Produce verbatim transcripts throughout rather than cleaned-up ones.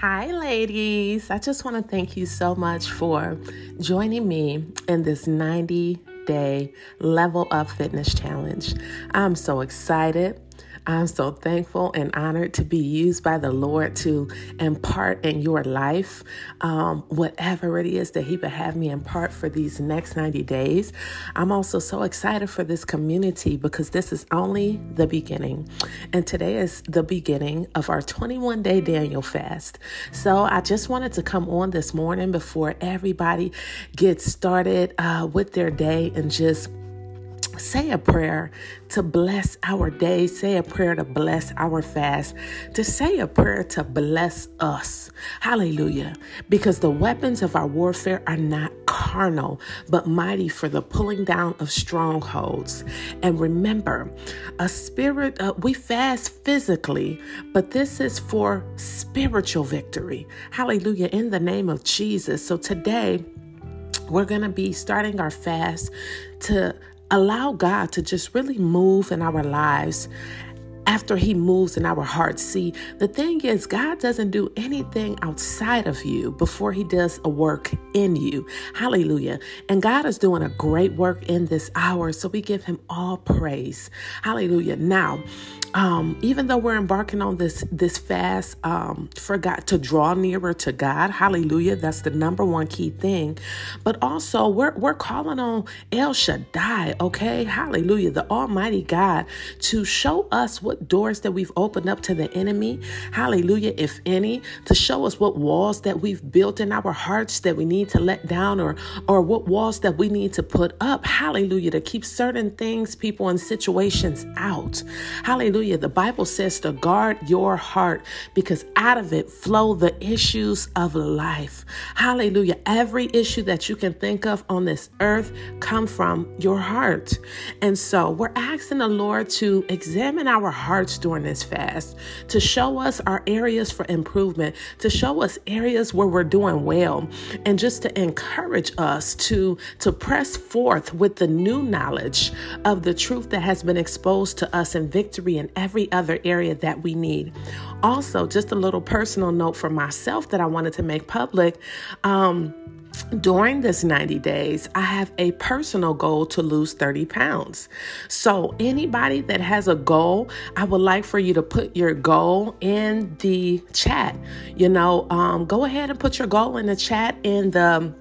Hi, ladies. I just want to thank you so much for joining me in this ninety day Level Up Fitness Challenge. I'm so excited. I'm so thankful and honored to be used by the Lord to impart in your life um, whatever it is that He would have me impart for these next ninety days. I'm also so excited for this community because this is only the beginning. And today is the beginning of our twenty-one day Daniel Fast. So I just wanted to come on this morning before everybody gets started uh, with their day and just say a prayer to bless our day. Say a prayer to bless our fast. To say a prayer to bless us. Hallelujah. Because the weapons of our warfare are not carnal, but mighty for the pulling down of strongholds. And remember, a spirit, uh, we fast physically, but this is for spiritual victory. Hallelujah. In the name of Jesus. So today, we're going to be starting our fast to allow God to just really move in our lives after He moves in our hearts. See, the thing is, God doesn't do anything outside of you before He does a work in you. Hallelujah. And God is doing a great work in this hour, so we give Him all praise. Hallelujah. Now, Um, even though we're embarking on this this fast um, for God, to draw nearer to God, hallelujah, that's the number one key thing. But also, we're we're calling on El Shaddai, okay, hallelujah, the Almighty God, to show us what doors that we've opened up to the enemy, hallelujah, if any, to show us what walls that we've built in our hearts that we need to let down, or or what walls that we need to put up, hallelujah, to keep certain things, people, and situations out, hallelujah. The Bible says to guard your heart because out of it flow the issues of life. Hallelujah. Every issue that you can think of on this earth come from your heart. And so we're asking the Lord to examine our hearts during this fast, to show us our areas for improvement, to show us areas where we're doing well, and just to encourage us to, to press forth with the new knowledge of the truth that has been exposed to us in victory and every other area that we need. Also, just a little personal note for myself that I wanted to make public. Um, during this ninety days, I have a personal goal to lose thirty pounds. So anybody that has a goal, I would like for you to put your goal in the chat. You know, um, go ahead and put your goal in the chat in the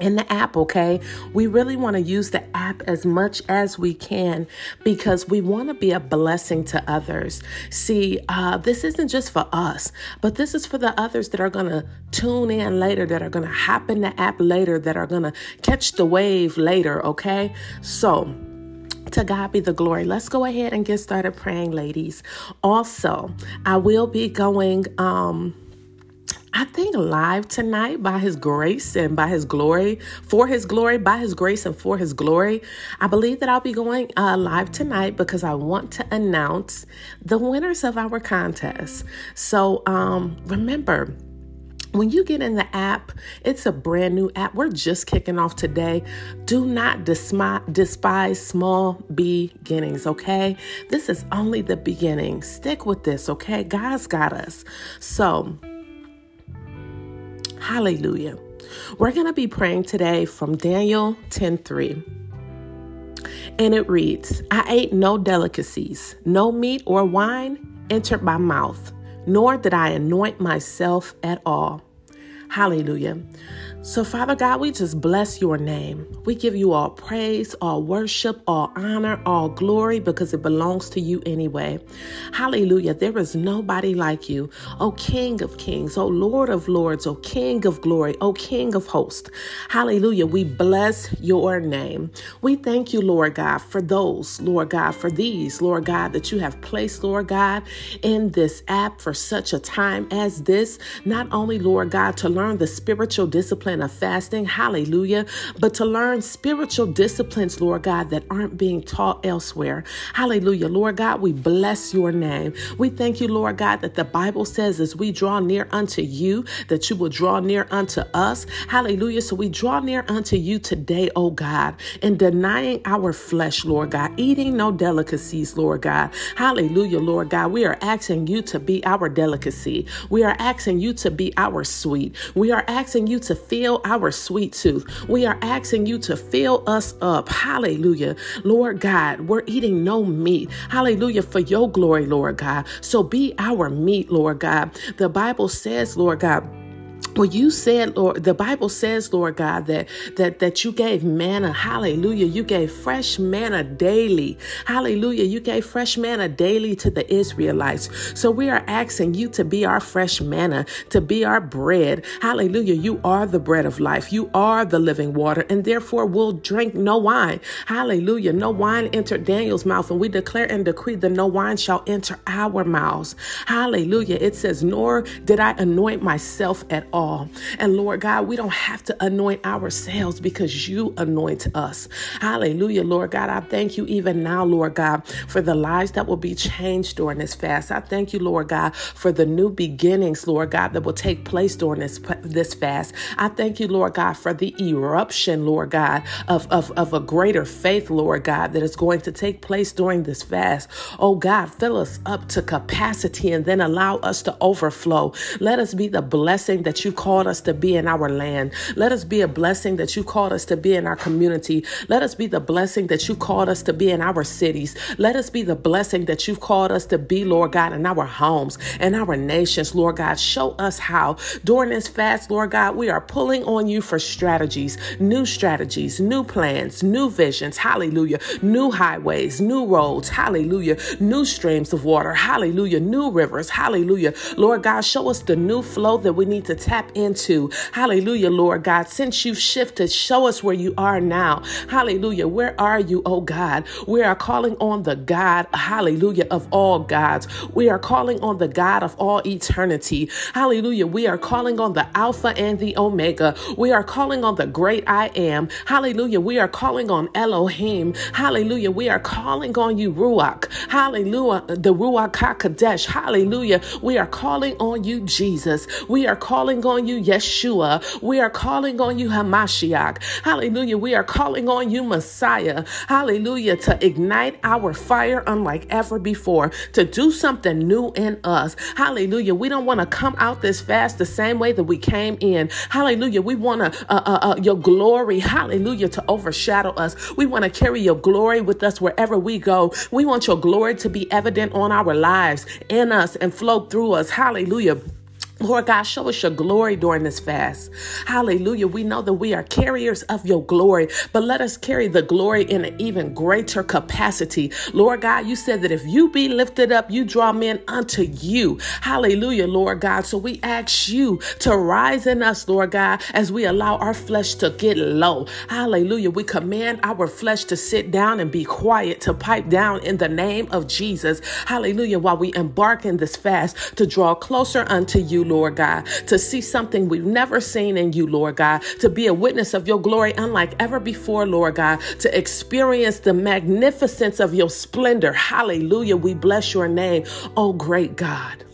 in the app, okay? We really want to use the app as much as we can because we want to be a blessing to others. See, uh, this isn't just for us, but this is for the others that are going to tune in later, that are going to hop in the app later, that are going to catch the wave later, okay? So, to God be the glory. Let's go ahead and get started praying, ladies. Also, I will be going, um, I think, live tonight by His grace and by His glory, for His glory, by His grace and for His glory. I believe that I'll be going uh, live tonight because I want to announce the winners of our contest. So um, remember, when you get in the app, it's a brand new app. We're just kicking off today. Do not despise small beginnings, okay? This is only the beginning. Stick with this, okay? God's got us. So, hallelujah. We're going to be praying today from Daniel ten three. And it reads, I ate no delicacies, no meat or wine entered my mouth, nor did I anoint myself at all. Hallelujah. So, Father God, we just bless your name. We give you all praise, all worship, all honor, all glory, because it belongs to you anyway. Hallelujah. There is nobody like you. O King of kings, O Lord of lords, O King of glory, O King of hosts. Hallelujah. We bless your name. We thank you, Lord God, for those, Lord God, for these, Lord God, that you have placed, Lord God, in this app for such a time as this. Not only, Lord God, to learn the spiritual discipline and a fasting. Hallelujah. But to learn spiritual disciplines, Lord God, that aren't being taught elsewhere. Hallelujah. Lord God, we bless your name. We thank you, Lord God, that the Bible says as we draw near unto you, that you will draw near unto us. Hallelujah. So we draw near unto you today, oh God, in denying our flesh, Lord God, eating no delicacies, Lord God. Hallelujah, Lord God. We are asking you to be our delicacy. We are asking you to be our sweet. We are asking you to fill our sweet tooth. We are asking you to fill us up. Hallelujah. Lord God, we're eating no meat. Hallelujah. For your glory, Lord God. So be our meat, Lord God. The Bible says, Lord God, Well, you said, Lord, the Bible says, Lord God, that, that, that you gave manna. Hallelujah. You gave fresh manna daily. Hallelujah. You gave fresh manna daily to the Israelites. So we are asking you to be our fresh manna, to be our bread. Hallelujah. You are the bread of life. You are the living water, and therefore we'll drink no wine. Hallelujah. No wine entered Daniel's mouth, and we declare and decree that no wine shall enter our mouths. Hallelujah. It says, nor did I anoint myself at all. And Lord God, we don't have to anoint ourselves because you anoint us. Hallelujah, Lord God. I thank you even now, Lord God, for the lives that will be changed during this fast. I thank you, Lord God, for the new beginnings, Lord God, that will take place during this, this fast. I thank you, Lord God, for the eruption, Lord God, of, of, of a greater faith, Lord God, that is going to take place during this fast. Oh God, fill us up to capacity and then allow us to overflow. Let us be the blessing that you called us to be in our land. Let us be a blessing that you called us to be in our community. Let us be the blessing that you called us to be in our cities. Let us be the blessing that you've called us to be, Lord God, in our homes and our nations, Lord God. Show us how. During this fast, Lord God, we are pulling on you for strategies, new strategies, new plans, new visions, hallelujah, new highways, new roads, hallelujah, new streams of water, hallelujah, new rivers, hallelujah. Lord God, show us the new flow that we need to tap into. Hallelujah, Lord God. Since you've shifted, show us where you are now. Hallelujah. Where are you, oh God? We are calling on the God, hallelujah, of all gods. We are calling on the God of all eternity. Hallelujah. We are calling on the Alpha and the Omega. We are calling on the great I am. Hallelujah. We are calling on Elohim. Hallelujah. We are calling on you, Ruach. Hallelujah. The Ruach HaKodesh. Hallelujah. We are calling on you, Jesus. We are calling on you, Yeshua. We are calling on you, Hamashiach. Hallelujah. We are calling on you, Messiah. Hallelujah. To ignite our fire unlike ever before, to do something new in us. Hallelujah. We don't want to come out this fast the same way that we came in. Hallelujah. We want to, uh, uh, uh, your glory, hallelujah, to overshadow us. We want to carry your glory with us wherever we go. We want your glory to be evident on our lives, in us, and flow through us. Hallelujah. Lord God, show us your glory during this fast. Hallelujah. We know that we are carriers of your glory, but let us carry the glory in an even greater capacity. Lord God, you said that if you be lifted up, you draw men unto you. Hallelujah, Lord God. So we ask you to rise in us, Lord God, as we allow our flesh to get low. Hallelujah. We command our flesh to sit down and be quiet, to pipe down in the name of Jesus. Hallelujah. While we embark in this fast to draw closer unto you, Lord God, to see something we've never seen in you, Lord God, to be a witness of your glory unlike ever before, Lord God, to experience the magnificence of your splendor. Hallelujah. We bless your name. Oh, great God.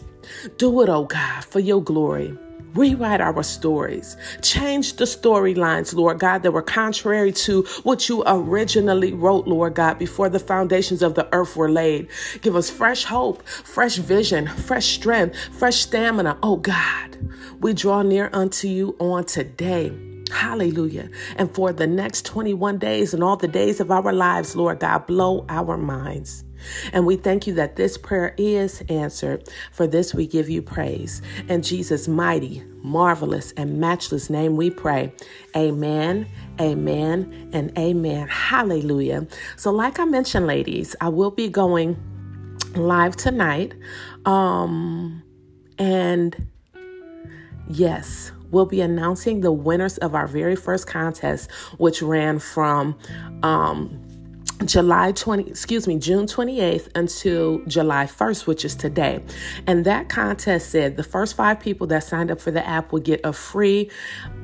Do it, oh God, for your glory. Rewrite our stories. Change the storylines, Lord God, that were contrary to what you originally wrote, Lord God, before the foundations of the earth were laid. Give us fresh hope, fresh vision, fresh strength, fresh stamina. Oh God, we draw near unto you on today. Hallelujah. And for the next twenty-one days and all the days of our lives, Lord God, blow our minds. And we thank you that this prayer is answered. For this, we give you praise. In Jesus' mighty, marvelous, and matchless name we pray. Amen, amen, and amen. Hallelujah. So like I mentioned, ladies, I will be going live tonight. Um, and yes, we'll be announcing the winners of our very first contest, which ran from... Um, July twentieth, excuse me, June twenty-eighth until July first, which is today. And that contest said the first five people that signed up for the app will get a free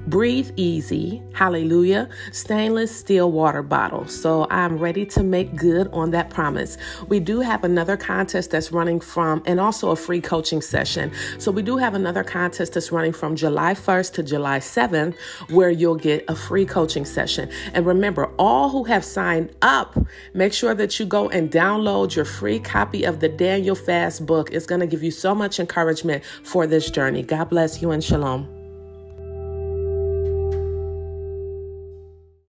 Breathe Easy, hallelujah, stainless steel water bottle. So I'm ready to make good on that promise. We do have another contest that's running from, and also a free coaching session. So we do have another contest that's running from July first to July seventh, where you'll get a free coaching session. And remember, all who have signed up, make sure that you go and download your free copy of the Daniel Fast book. It's going to give you so much encouragement for this journey. God bless you and shalom.